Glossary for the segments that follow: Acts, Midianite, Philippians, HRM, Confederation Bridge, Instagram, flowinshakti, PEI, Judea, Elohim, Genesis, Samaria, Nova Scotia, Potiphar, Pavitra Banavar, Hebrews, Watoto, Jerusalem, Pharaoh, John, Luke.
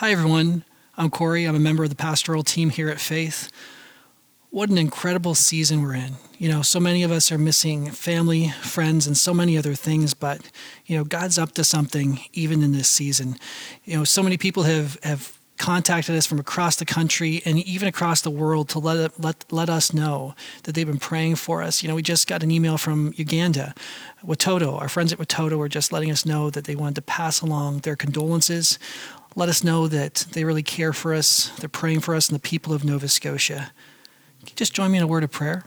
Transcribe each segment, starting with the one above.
Hi everyone, I'm Corey. I'm a member of the pastoral team here at Faith. What an incredible season we're in. You know, so many of us are missing family, friends, and so many other things, but, you know, God's up to something even in this season. You know, so many people have contacted us from across the country and even across the world to let us know that they've been praying for us. You know, we just got an email from Uganda. Watoto, our friends at Watoto were just letting us know that they wanted to pass along their condolences, let us know that they really care for us, they're praying for us and the people of Nova Scotia. Can you just join me in a word of prayer?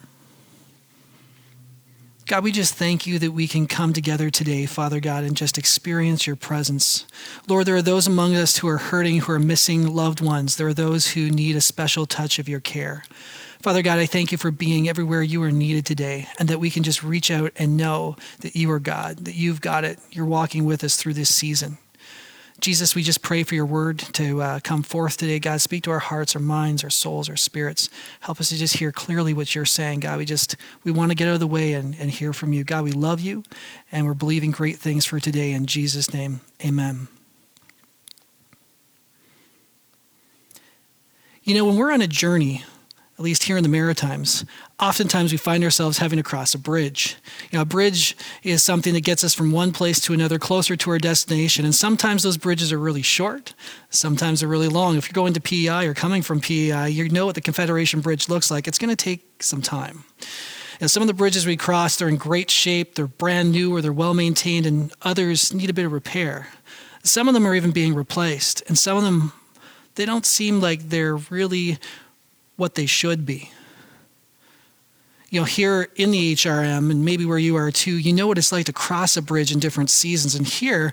God, we just thank you that we can come together today, Father God, and just experience your presence. Lord, there are those among us who are hurting, who are missing loved ones. There are those who need a special touch of your care. Father God, I thank you for being everywhere you are needed today, and that we can just reach out and know that you are God, that you've got it. You're walking with us through this season. Jesus, we just pray for your word to come forth today. God, speak to our hearts, our minds, our souls, our spirits. Help us to just hear clearly what you're saying, God. We want to get out of the way and hear from you. God, we love you, and we're believing great things for today. In Jesus' name, amen. You know, when we're on a journey, at least here in the Maritimes, oftentimes we find ourselves having to cross a bridge. You know, a bridge is something that gets us from one place to another, closer to our destination. And sometimes those bridges are really short. Sometimes they're really long. If you're going to PEI or coming from PEI, you know what the Confederation Bridge looks like. It's going to take some time. And some of the bridges we cross, they're in great shape, they're brand new, or they're well-maintained, and others need a bit of repair. Some of them are even being replaced. And some of them, they don't seem like they're really what they should be. You know, here in the HRM, and maybe where you are too, you know what it's like to cross a bridge in different seasons. And here,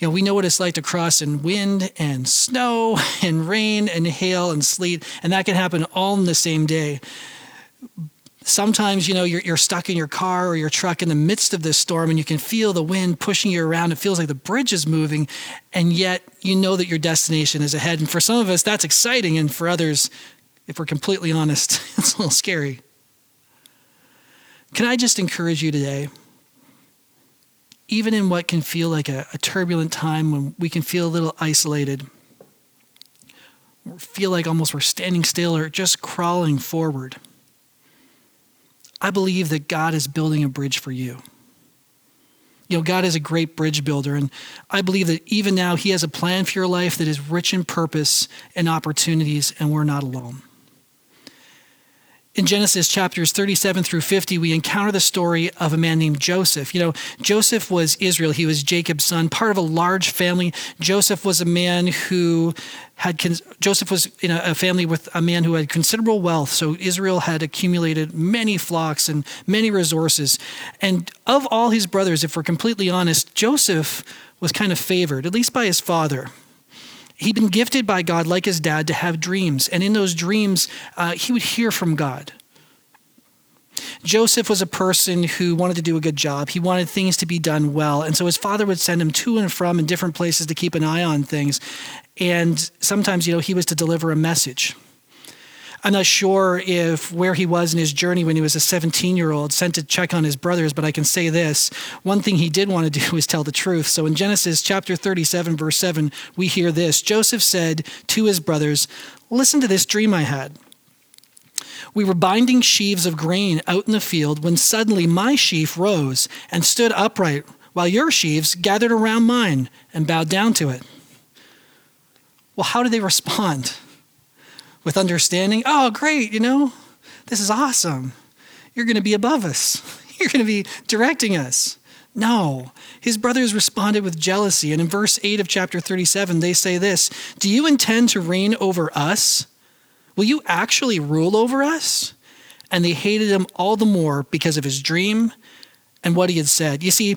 you know, we know what it's like to cross in wind and snow and rain and hail and sleet, and that can happen all in the same day. Sometimes, you know, you're stuck in your car or your truck in the midst of this storm, and you can feel the wind pushing you around. It feels like the bridge is moving, and yet you know that your destination is ahead. And for some of us, that's exciting, and for others, if we're completely honest, it's a little scary. Can I just encourage you today, even in what can feel like a turbulent time when we can feel a little isolated, feel like almost we're standing still or just crawling forward, I believe that God is building a bridge for you. You know, God is a great bridge builder, and I believe that even now he has a plan for your life that is rich in purpose and opportunities, and we're not alone. In Genesis chapters 37 through 50, we encounter the story of a man named Joseph. You know, Joseph was Israel. He was Jacob's son, part of a large family. Joseph was a man who had, Joseph was in a family with a man who had considerable wealth. So Israel had accumulated many flocks and many resources. And of all his brothers, if we're completely honest, Joseph was kind of favored, at least by his father. He'd been gifted by God, like his dad, to have dreams. And in those dreams, he would hear from God. Joseph was a person who wanted to do a good job. He wanted things to be done well. And so his father would send him to and from in different places to keep an eye on things. And sometimes, you know, he was to deliver a message. I'm not sure if where he was in his journey when he was a 17-year-old, sent to check on his brothers, but I can say this. One thing he did want to do was tell the truth. So in Genesis chapter 37, verse 7, we hear this. Joseph said to his brothers, "Listen to this dream I had. We were binding sheaves of grain out in the field when suddenly my sheaf rose and stood upright, while your sheaves gathered around mine and bowed down to it." Well, how did they respond? With understanding, "Oh, great, you know, this is awesome. You're going to be above us. You're going to be directing us." No, his brothers responded with jealousy. And in verse 8 of chapter 37, they say this, "Do you intend to reign over us? Will you actually rule over us?" And they hated him all the more because of his dream and what he had said. You see,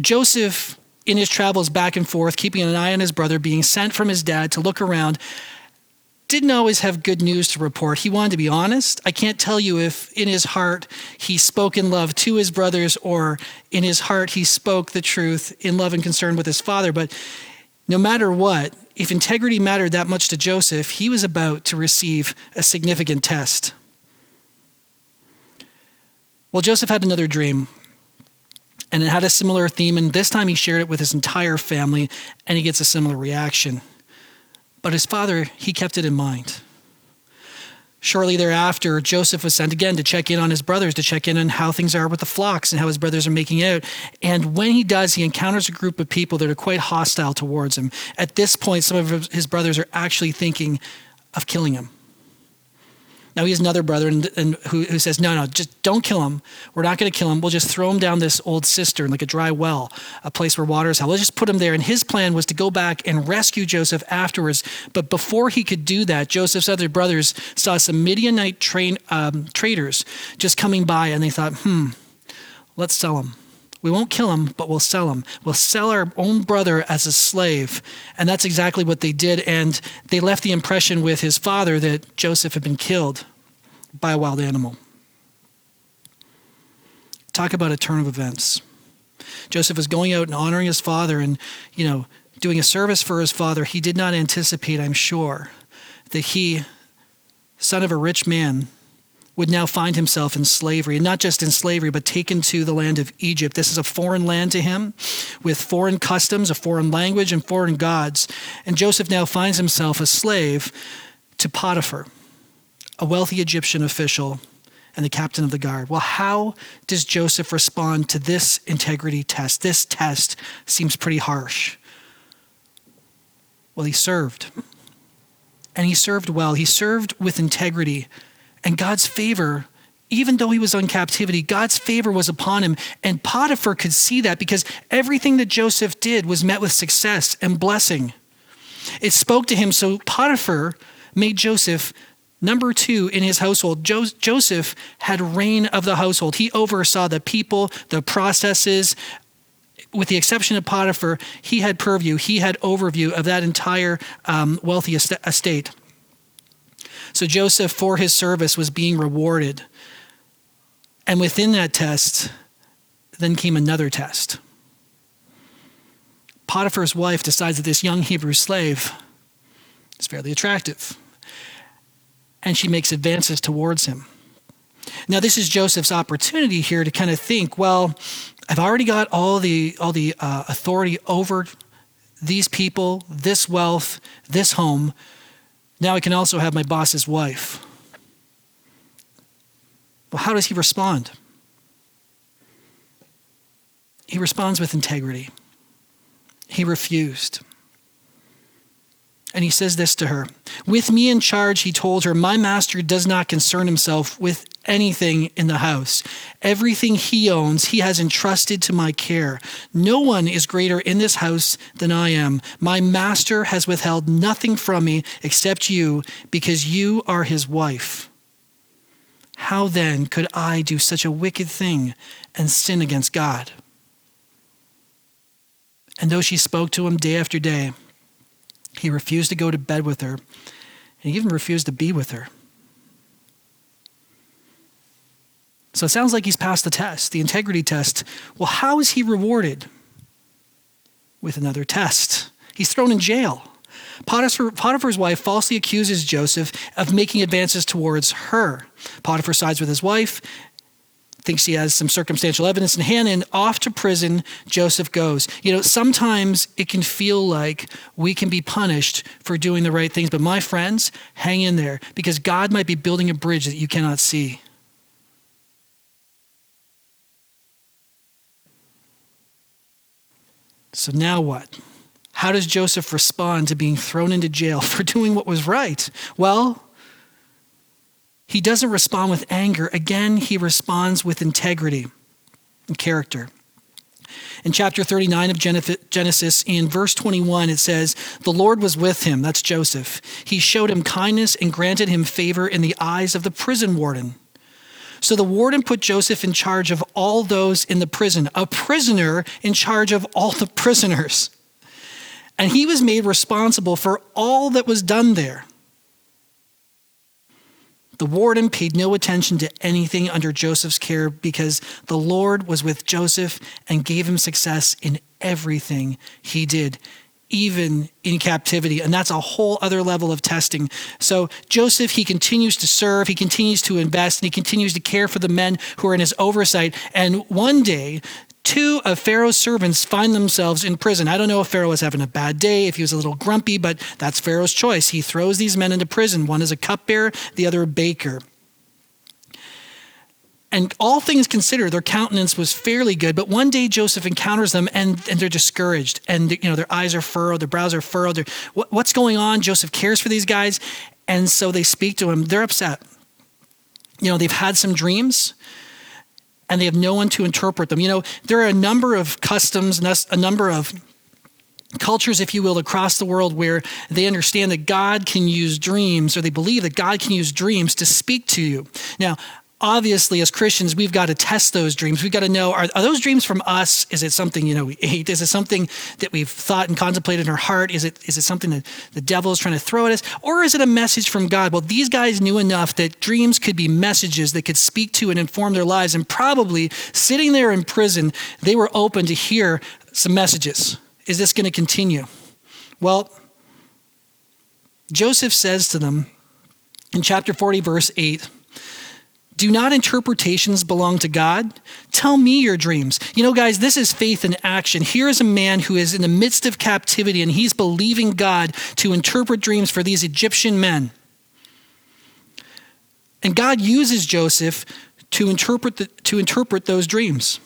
Joseph, in his travels back and forth, keeping an eye on his brother, being sent from his dad to look around, didn't always have good news to report. He wanted to be honest. I can't tell you if in his heart he spoke in love to his brothers or in his heart he spoke the truth in love and concern with his father. But no matter what, if integrity mattered that much to Joseph, he was about to receive a significant test. Well, Joseph had another dream, and it had a similar theme, and this time he shared it with his entire family, and he gets a similar reaction. But his father, he kept it in mind. Shortly thereafter, Joseph was sent again to check in on his brothers, to check in on how things are with the flocks and how his brothers are making out. And when he does, he encounters a group of people that are quite hostile towards him. At this point, some of his brothers are actually thinking of killing him. Now he has another brother who says, no, just don't kill him. We're not going to kill him. We'll just throw him down this old cistern, like a dry well, a place where water is held. Let's just put him there. And his plan was to go back and rescue Joseph afterwards. But before he could do that, Joseph's other brothers saw some Midianite traders just coming by, and they thought, let's sell him. We won't kill him, but we'll sell him. We'll sell our own brother as a slave. And that's exactly what they did. And they left the impression with his father that Joseph had been killed by a wild animal. Talk about a turn of events. Joseph was going out and honoring his father and, doing a service for his father. He did not anticipate, I'm sure, that he, son of a rich man, would now find himself in slavery, and not just in slavery, but taken to the land of Egypt. This is a foreign land to him, with foreign customs, a foreign language, and foreign gods. And Joseph now finds himself a slave to Potiphar, a wealthy Egyptian official and the captain of the guard. Well, how does Joseph respond to this integrity test? This test seems pretty harsh. Well, he served. And he served well. He served with integrity. And God's favor, even though he was in captivity, God's favor was upon him. And Potiphar could see that because everything that Joseph did was met with success and blessing. It spoke to him. So Potiphar made Joseph number 2 in his household. Joseph had reign of the household. He oversaw the people, the processes. With the exception of Potiphar, he had purview. He had overview of that entire wealthy estate. So Joseph, for his service, was being rewarded. And within that test, then came another test. Potiphar's wife decides that this young Hebrew slave is fairly attractive. And she makes advances towards him. Now, this is Joseph's opportunity here to kind of think, well, I've already got all the authority over these people, this wealth, this home. Now I can also have my boss's wife. Well, how does he respond? He responds with integrity. He refused. And he says this to her. With me in charge, he told her, my master does not concern himself with anything in the house. Everything he owns, he has entrusted to my care. No one is greater in this house than I am. My master has withheld nothing from me except you, because you are his wife. How then could I do such a wicked thing and sin against God? And though she spoke to him day after day, he refused to go to bed with her, and he even refused to be with her. So it sounds like he's passed the test, the integrity test. Well, how is he rewarded? With another test. He's thrown in jail. Potiphar's wife falsely accuses Joseph of making advances towards her. Potiphar sides with his wife, thinks he has some circumstantial evidence in hand, and off to prison Joseph goes. Sometimes it can feel like we can be punished for doing the right things, but my friends, hang in there, because God might be building a bridge that you cannot see. So now what? How does Joseph respond to being thrown into jail for doing what was right? Well, he doesn't respond with anger. Again, he responds with integrity and character. In chapter 39 of Genesis, in verse 21, it says, the Lord was with him, that's Joseph. He showed him kindness and granted him favor in the eyes of the prison warden. So the warden put Joseph in charge of all those in the prison, a prisoner in charge of all the prisoners. And he was made responsible for all that was done there. The warden paid no attention to anything under Joseph's care because the Lord was with Joseph and gave him success in everything he did, even in captivity. And that's a whole other level of testing. So Joseph, he continues to serve, he continues to invest, and he continues to care for the men who are in his oversight. And one day, two of Pharaoh's servants find themselves in prison. I don't know if Pharaoh was having a bad day, if he was a little grumpy, but that's Pharaoh's choice. He throws these men into prison. One is a cupbearer, the other a baker. And all things considered, their countenance was fairly good, but one day Joseph encounters them and they're discouraged. And their eyes are furrowed, their brows are furrowed. What's going on? Joseph cares for these guys. And so they speak to him. They're upset. They've had some dreams and they have no one to interpret them. There are a number of customs, a number of cultures, if you will, across the world where they understand that God can use dreams, or they believe that God can use dreams to speak to you. Now, obviously, as Christians, we've got to test those dreams. We've got to know, are those dreams from us? Is it something, we ate? Is it something that we've thought and contemplated in our heart? Is it something that the devil is trying to throw at us? Or is it a message from God? Well, these guys knew enough that dreams could be messages that could speak to and inform their lives. And probably sitting there in prison, they were open to hear some messages. Is this going to continue? Well, Joseph says to them in chapter 40, verse 8, "Do not interpretations belong to God? Tell me your dreams." Guys, this is faith in action. Here is a man who is in the midst of captivity, and he's believing God to interpret dreams for these Egyptian men. And God uses Joseph to interpret those dreams.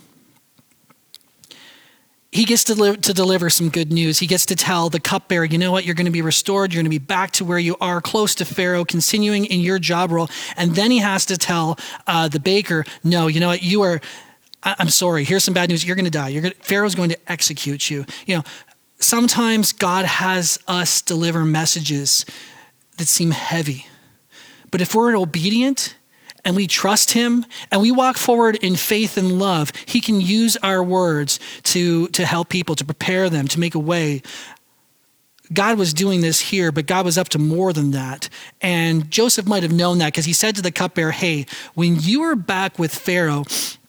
He gets to deliver some good news. He gets to tell the cupbearer, you're going to be restored. You're going to be back to where you are, close to Pharaoh, continuing in your job role. And then he has to tell the baker, no, I'm sorry. Here's some bad news. You're going to die. Pharaoh's going to execute you. Sometimes God has us deliver messages that seem heavy, but if we're obedient and we trust him, and we walk forward in faith and love, he can use our words to help people, to prepare them, to make a way. God was doing this here, but God was up to more than that. And Joseph might have known that, because he said to the cupbearer, hey, when you are back with Pharaoh,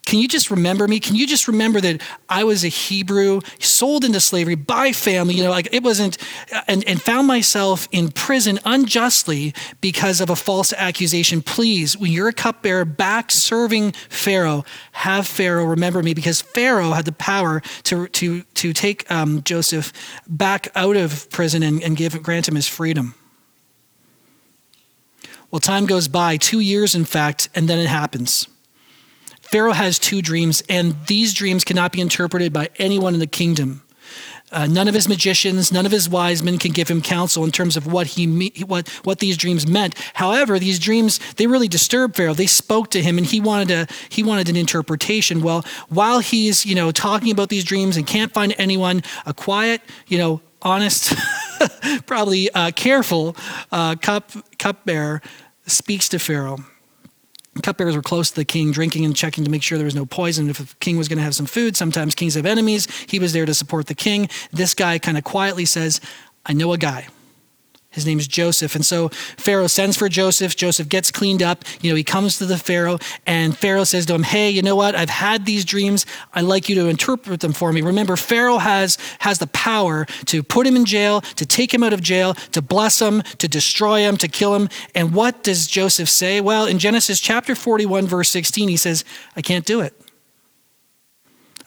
can you just remember me? Can you just remember that I was a Hebrew, sold into slavery by family, and found myself in prison unjustly because of a false accusation. Please, when you're a cupbearer back serving Pharaoh, have Pharaoh remember me, because Pharaoh had the power to take Joseph back out of prison and grant him his freedom. Well, time goes by, 2 years, in fact, and then it happens. Pharaoh has two dreams, and these dreams cannot be interpreted by anyone in the kingdom. None of his magicians, none of his wise men can give him counsel in terms of what these dreams meant. However, these dreams, they really disturbed Pharaoh. They spoke to him, and he wanted an interpretation. Well, while he's talking about these dreams and can't find anyone, a quiet, honest, probably careful cupbearer speaks to Pharaoh. Cupbearers were close to the king, drinking and checking to make sure there was no poison. If the king was going to have some food, sometimes kings have enemies. He was there to support the king. This guy kind of quietly says, I know a guy. His name's Joseph. And so Pharaoh sends for Joseph. Joseph gets cleaned up. He comes to the Pharaoh, and Pharaoh says to him, hey, you know what? I've had these dreams. I'd like you to interpret them for me. Remember, Pharaoh has the power to put him in jail, to take him out of jail, to bless him, to destroy him, to kill him. And what does Joseph say? Well, in Genesis chapter 41, verse 16, he says, I can't do it.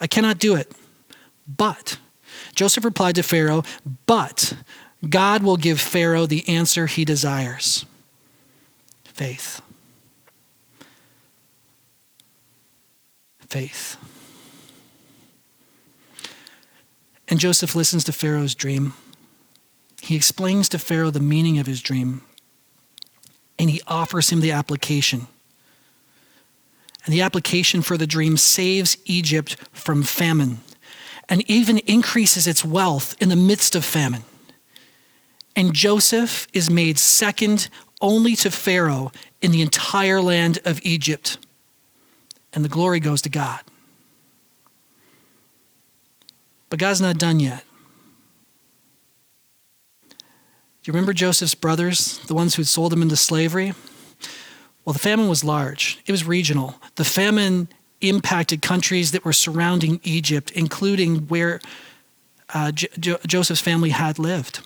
I cannot do it. But Joseph replied to Pharaoh, but God will give Pharaoh the answer he desires. Faith. Faith. And Joseph listens to Pharaoh's dream. He explains to Pharaoh the meaning of his dream, and he offers him the application. And the application for the dream saves Egypt from famine and even increases its wealth in the midst of famine. And Joseph is made second only to Pharaoh in the entire land of Egypt. And the glory goes to God. But God's not done yet. Do you remember Joseph's brothers, the ones who had sold him into slavery? Well, the famine was large. It was regional. The famine impacted countries that were surrounding Egypt, including where Joseph's family had lived.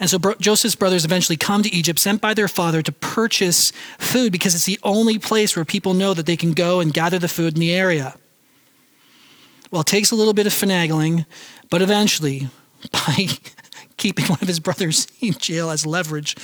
And so Joseph's brothers eventually come to Egypt, sent by their father to purchase food, because it's the only place where people know that they can go and gather the food in the area. Well, it takes a little bit of finagling, but eventually, by keeping one of his brothers in jail as leverage,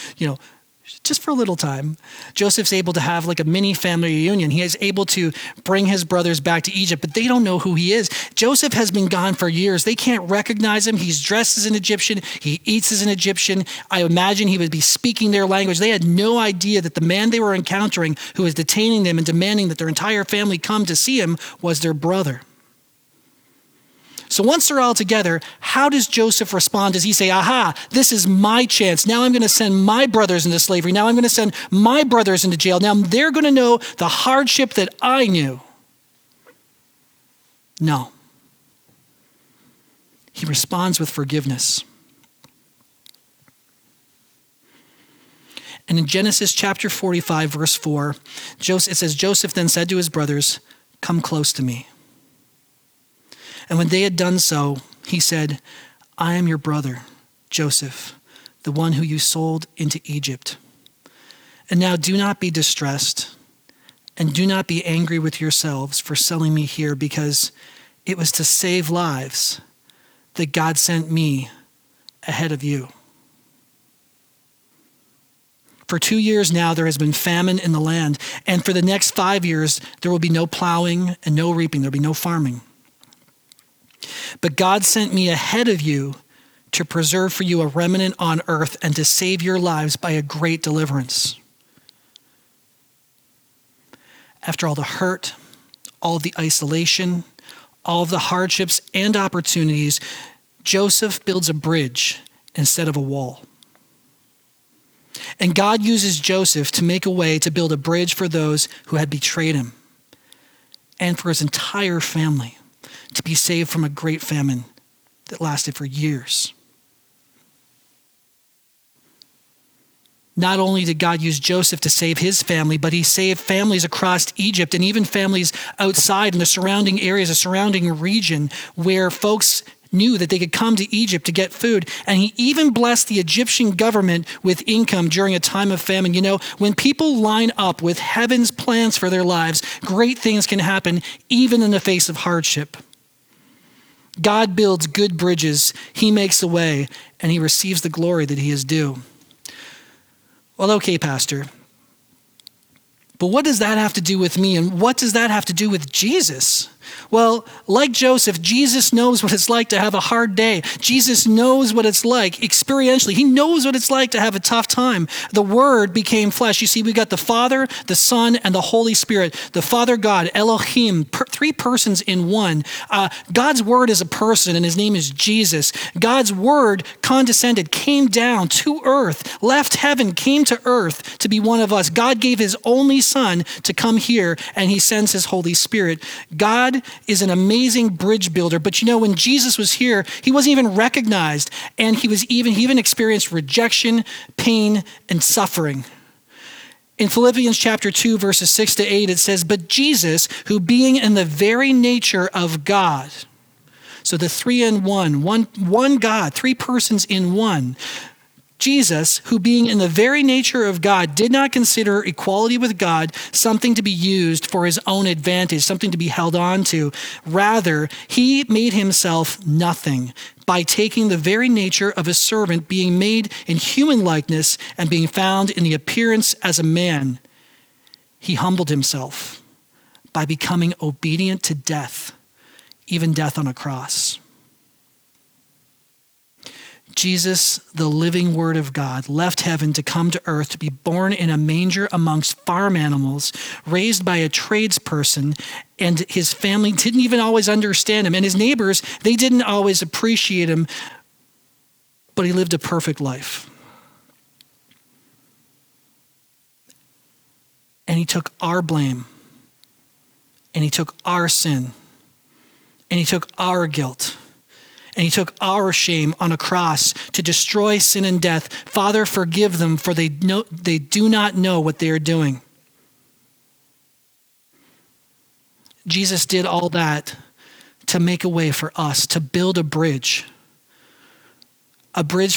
just for a little time, Joseph's able to have like a mini family reunion. He is able to bring his brothers back to Egypt, but they don't know who he is. Joseph has been gone for years. They can't recognize him. He's dressed as an Egyptian. He eats as an Egyptian. I imagine he would be speaking their language. They had no idea that the man they were encountering, who was detaining them and demanding that their entire family come to see him, was their brother. So once they're all together, how does Joseph respond? Does he say, aha, this is my chance. Now I'm going to send my brothers into slavery. Now I'm going to send my brothers into jail. Now they're going to know the hardship that I knew. No. He responds with forgiveness. And in Genesis chapter 45, verse 4, it says, Joseph then said to his brothers, come close to me. And when they had done so, he said, I am your brother, Joseph, the one who you sold into Egypt. And now do not be distressed, and do not be angry with yourselves for selling me here, because it was to save lives that God sent me ahead of you. For 2 years now, there has been famine in the land, and for the next 5 years, there will be no plowing and no reaping. There will be no farming. But God sent me ahead of you to preserve for you a remnant on earth and to save your lives by a great deliverance. After all the hurt, all of the isolation, all of the hardships and opportunities, Joseph builds a bridge instead of a wall. And God uses Joseph to make a way to build a bridge for those who had betrayed him and for his entire family, to be saved from a great famine that lasted for years. Not only did God use Joseph to save his family, but he saved families across Egypt and even families outside in the surrounding areas, the surrounding region where folks knew that they could come to Egypt to get food. And he even blessed the Egyptian government with income during a time of famine. When people line up with heaven's plans for their lives, great things can happen even in the face of hardship. God builds good bridges. He makes a way, and he receives the glory that he is due. Well, okay, Pastor, but what does that have to do with me? And what does that have to do with Jesus? Well, like Joseph, Jesus knows what it's like to have a hard day. Jesus knows what it's like experientially. He knows what it's like to have a tough time. The Word became flesh. You see, we've got the Father, the Son, and the Holy Spirit. The Father God, Elohim, three persons in one. God's Word is a person, and his name is Jesus. God's Word condescended, came down to earth, left heaven, came to earth to be one of us. God gave his only Son to come here, and he sends his Holy Spirit. God is an amazing bridge builder. But when Jesus was here, he wasn't even recognized, and he even experienced rejection, pain, and suffering. In Philippians chapter 2, verses 6-8, it says, but Jesus, who being in the very nature of God, so the three in one God, three persons in one, Jesus, who being in the very nature of God, did not consider equality with God something to be used for his own advantage, something to be held on to. Rather, he made himself nothing by taking the very nature of a servant, being made in human likeness and being found in the appearance as a man. He humbled himself by becoming obedient to death, even death on a cross. Jesus, the living Word of God, left heaven to come to earth, to be born in a manger amongst farm animals, raised by a tradesperson, and his family didn't even always understand him. And his neighbors, they didn't always appreciate him, but he lived a perfect life. And he took our blame, and he took our sin, and he took our guilt. And he took our shame on a cross to destroy sin and death. Father, forgive them, for they do not know what they are doing. Jesus did all that to make a way for us, to build a bridge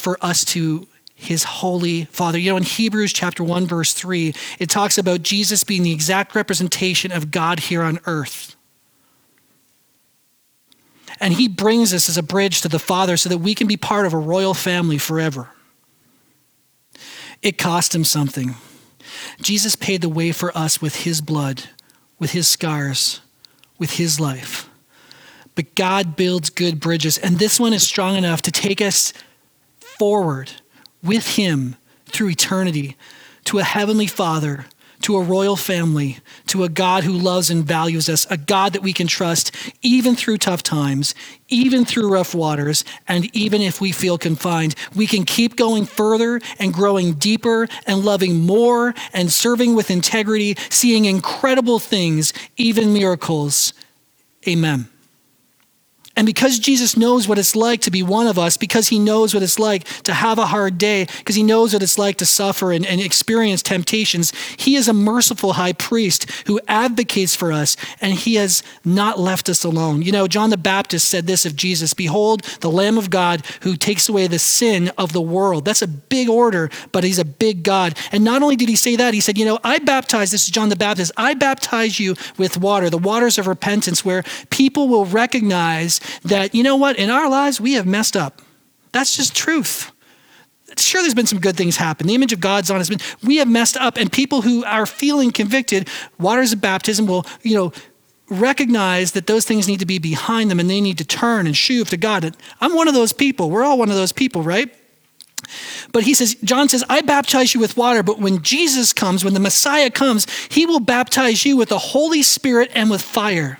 for us to his holy Father. In Hebrews chapter 1, verse 3, it talks about Jesus being the exact representation of God here on earth. And he brings us as a bridge to the Father so that we can be part of a royal family forever. It cost him something. Jesus paid the way for us with his blood, with his scars, with his life. But God builds good bridges, and this one is strong enough to take us forward with him through eternity to a heavenly Father, to a royal family, to a God who loves and values us, a God that we can trust even through tough times, even through rough waters, and even if we feel confined. We can keep going further and growing deeper and loving more and serving with integrity, seeing incredible things, even miracles. Amen. And because Jesus knows what it's like to be one of us, because he knows what it's like to have a hard day, because he knows what it's like to suffer and experience temptations, he is a merciful high priest who advocates for us, and he has not left us alone. You know, John the Baptist said this of Jesus, "Behold, the Lamb of God who takes away the sin of the world." That's a big order, but he's a big God. And not only did he say that, he said, you know, I baptize, this is John the Baptist, I baptize you with water, the waters of repentance, where people will recognize that, you know what, in our lives, we have messed up. That's just truth. Sure, there's been some good things happen. The image of God's on us. We have messed up, and people who are feeling convicted, waters of baptism will, you know, recognize that those things need to be behind them, and they need to turn and shove to God. I'm one of those people. We're all one of those people, right? But he says, John says, I baptize you with water, but when Jesus comes, when the Messiah comes, he will baptize you with the Holy Spirit and with fire.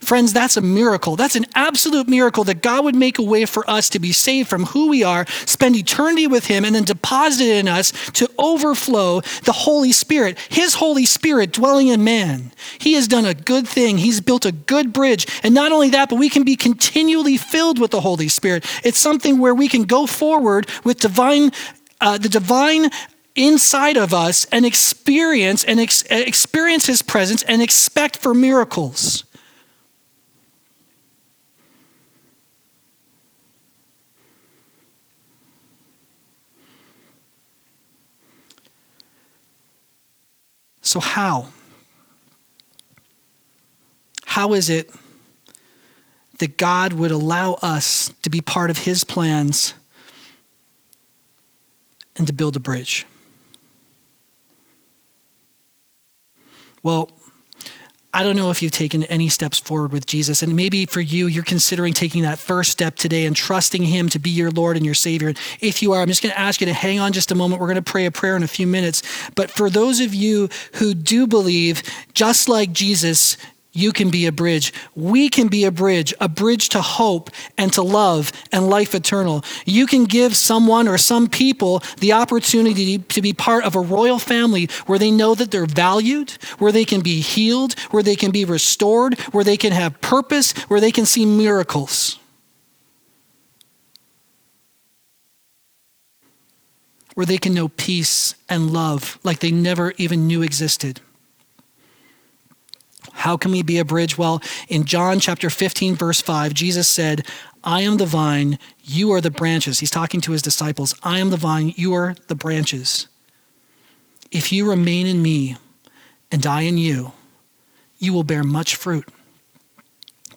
Friends, that's a miracle. That's an absolute miracle that God would make a way for us to be saved from who we are, spend eternity with him, and then deposit in us to overflow the Holy Spirit, his Holy Spirit dwelling in man. He has done a good thing. He's built a good bridge. And not only that, but we can be continually filled with the Holy Spirit. It's something where we can go forward with the divine inside of us and experience his presence and expect for miracles. So how? How is it that God would allow us to be part of his plans and to build a bridge? Well, I don't know if you've taken any steps forward with Jesus, and maybe for you, you're considering taking that first step today and trusting him to be your Lord and your Savior. And if you are, I'm just going to ask you to hang on just a moment. We're going to pray a prayer in a few minutes. But for those of you who do believe, just like Jesus, you can be a bridge. We can be a bridge to hope and to love and life eternal. You can give someone or some people the opportunity to be part of a royal family where they know that they're valued, where they can be healed, where they can be restored, where they can have purpose, where they can see miracles, where they can know peace and love like they never even knew existed. How can we be a bridge? Well, in John chapter 15, verse 5, Jesus said, I am the vine, you are the branches. He's talking to his disciples. I am the vine, you are the branches. If you remain in me and I in you, you will bear much fruit.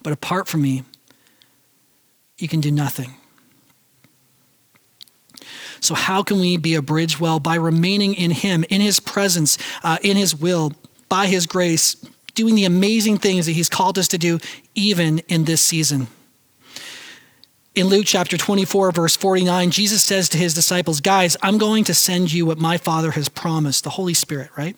But apart from me, you can do nothing. So how can we be a bridge? Well, by remaining in him, in his presence, in his will, by his grace, doing the amazing things that he's called us to do, even in this season. In Luke chapter 24, verse 49, Jesus says to his disciples, guys, I'm going to send you what my Father has promised, the Holy Spirit, right?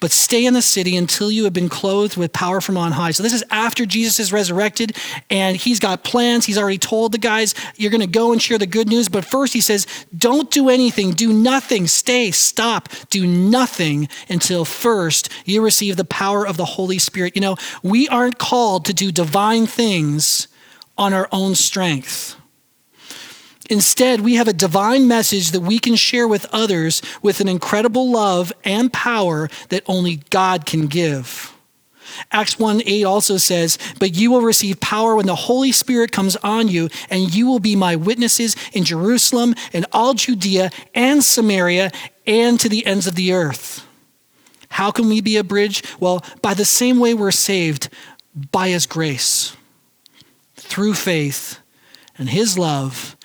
But stay in the city until you have been clothed with power from on high. So this is after Jesus is resurrected, and he's got plans. He's already told the guys, you're going to go and share the good news. But first he says, don't do anything, do nothing, stay, stop, do nothing until first you receive the power of the Holy Spirit. You know, we aren't called to do divine things on our own strength. Instead, we have a divine message that we can share with others with an incredible love and power that only God can give. Acts 1:8 also says, but you will receive power when the Holy Spirit comes on you, and you will be my witnesses in Jerusalem and all Judea and Samaria and to the ends of the earth. How can we be a bridge? Well, by the same way we're saved, by his grace. through faith and his love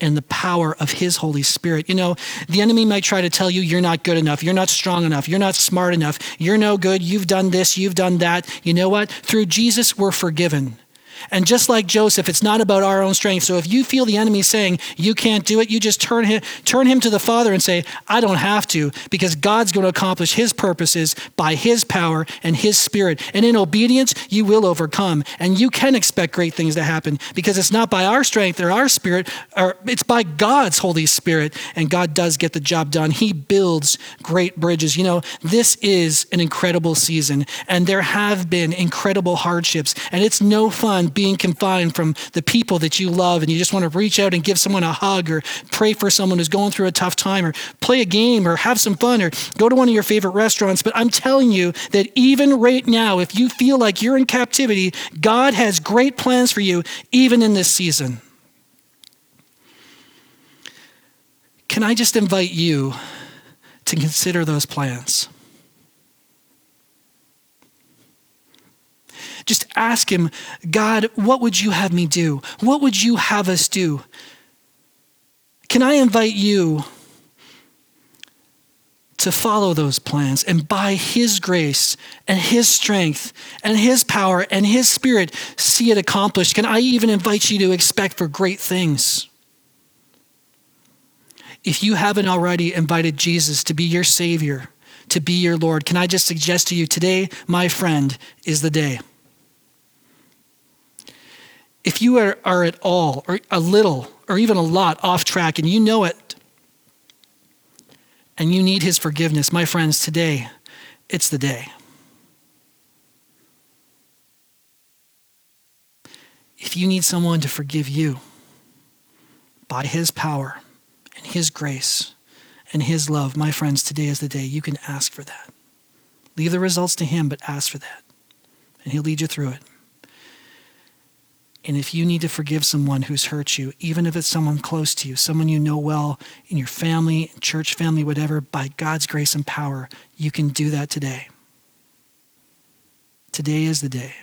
and the power of his Holy Spirit. You know, the enemy might try to tell you you're not good enough, you're not strong enough, you're not smart enough, you're no good, you've done this, you've done that. You know what? Through Jesus, we're forgiven. And just like Joseph, it's not about our own strength. So if you feel the enemy saying, you can't do it, you just turn him to the Father and say, I don't have to, because God's going to accomplish his purposes by his power and his Spirit. And in obedience, you will overcome. And you can expect great things to happen, because it's not by our strength or our spirit, or it's by God's Holy Spirit. And God does get the job done. He builds great bridges. You know, this is an incredible season, and there have been incredible hardships, and it's no fun being confined from the people that you love, and you just want to reach out and give someone a hug or pray for someone who's going through a tough time, or play a game or have some fun or go to one of your favorite restaurants. But I'm telling you that even right now, if you feel like you're in captivity, God has great plans for you, even in this season. Can I just invite you to consider those plans? Just ask him, God, what would you have me do? What would you have us do? Can I invite you to follow those plans, and by his grace and his strength and his power and his Spirit, see it accomplished? Can I even invite you to expect for great things? If you haven't already invited Jesus to be your Savior, to be your Lord, can I just suggest to you today, my friend, is the day. If you are at all, or a little, or even a lot off track, and you know it, and you need his forgiveness, my friends, today, it's the day. If you need someone to forgive you by his power and his grace and his love, my friends, today is the day. You can ask for that. Leave the results to him, but ask for that, and he'll lead you through it. And if you need to forgive someone who's hurt you, even if it's someone close to you, someone you know well in your family, church family, whatever, by God's grace and power, you can do that today. Today is the day.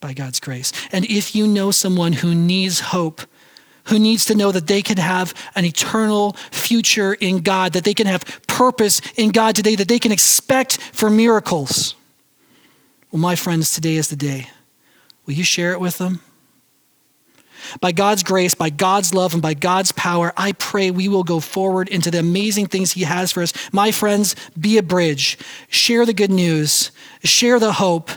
By God's grace. And if you know someone who needs hope, who needs to know that they can have an eternal future in God, that they can have purpose in God today, that they can expect for miracles, well, my friends, today is the day. Will you share it with them? By God's grace, by God's love, and by God's power, I pray we will go forward into the amazing things he has for us. My friends, be a bridge. Share the good news. Share the hope.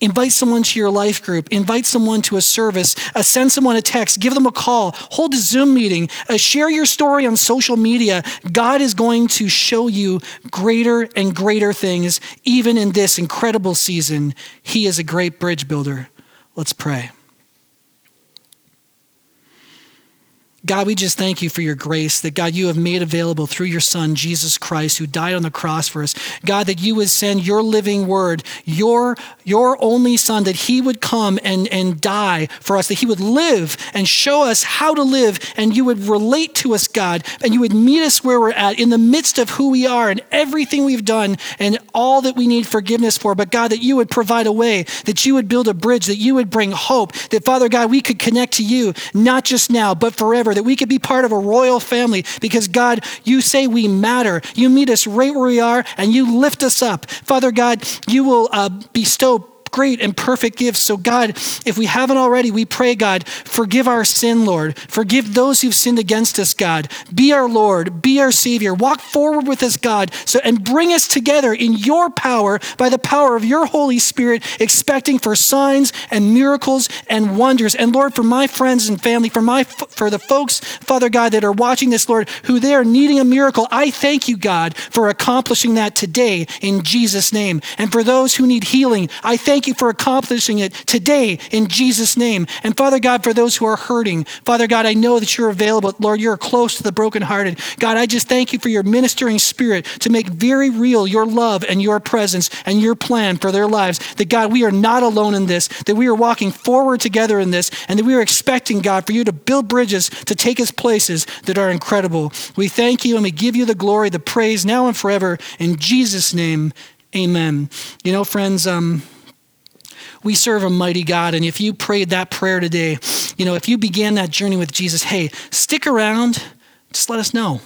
Invite someone to your life group. Invite someone to a service. Send someone a text. Give them a call. Hold a Zoom meeting. Share your story on social media. God is going to show you greater and greater things, even in this incredible season. He is a great bridge builder. Let's pray. God, we just thank you for your grace that, God, you have made available through your Son, Jesus Christ, who died on the cross for us. God, that you would send your living word, your only Son, that he would come and die for us, that he would live and show us how to live, and you would relate to us, God, and you would meet us where we're at in the midst of who we are and everything we've done and all that we need forgiveness for. But God, that you would provide a way, that you would build a bridge, that you would bring hope, that, Father God, we could connect to you, not just now, but forever, that we could be part of a royal family, because God, you say we matter. You meet us right where we are, and you lift us up. Father God, you will bestow great and perfect gifts. So God, if we haven't already, we pray, God, forgive our sin, Lord. Forgive those who've sinned against us, God. Be our Lord. Be our Savior. Walk forward with us, God, and bring us together in your power, by the power of your Holy Spirit, expecting for signs and miracles and wonders. And Lord, for my friends and family, for the folks, Father God, that are watching this, Lord, who they are needing a miracle, I thank you, God, for accomplishing that today in Jesus' name. And for those who need healing, I thank you for accomplishing it today in Jesus' name. And Father God, for those who are hurting, Father God, I know that you're available. Lord, you're close to the brokenhearted. God, I just thank you for your ministering Spirit to make very real your love and your presence and your plan for their lives. That God, we are not alone in this, that we are walking forward together in this, and that we are expecting, God, for you to build bridges to take us places that are incredible. We thank you and we give you the glory, the praise, now and forever. In Jesus' name, amen. You know, friends, We serve a mighty God. And if you prayed that prayer today, you know, if you began that journey with Jesus, hey, stick around, just let us know.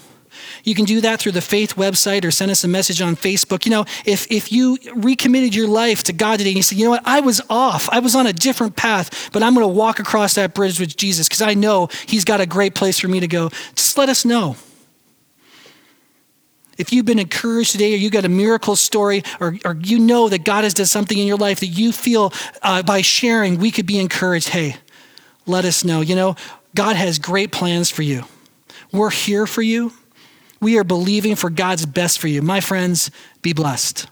You can do that through the Faith website or send us a message on Facebook. You know, if you recommitted your life to God today and you said, you know what, I was off. I was on a different path, but I'm going to walk across that bridge with Jesus because I know he's got a great place for me to go. Just let us know. If you've been encouraged today or you got a miracle story or you know that God has done something in your life that you feel by sharing, we could be encouraged. Hey, let us know. You know, God has great plans for you. We're here for you. We are believing for God's best for you. My friends, be blessed.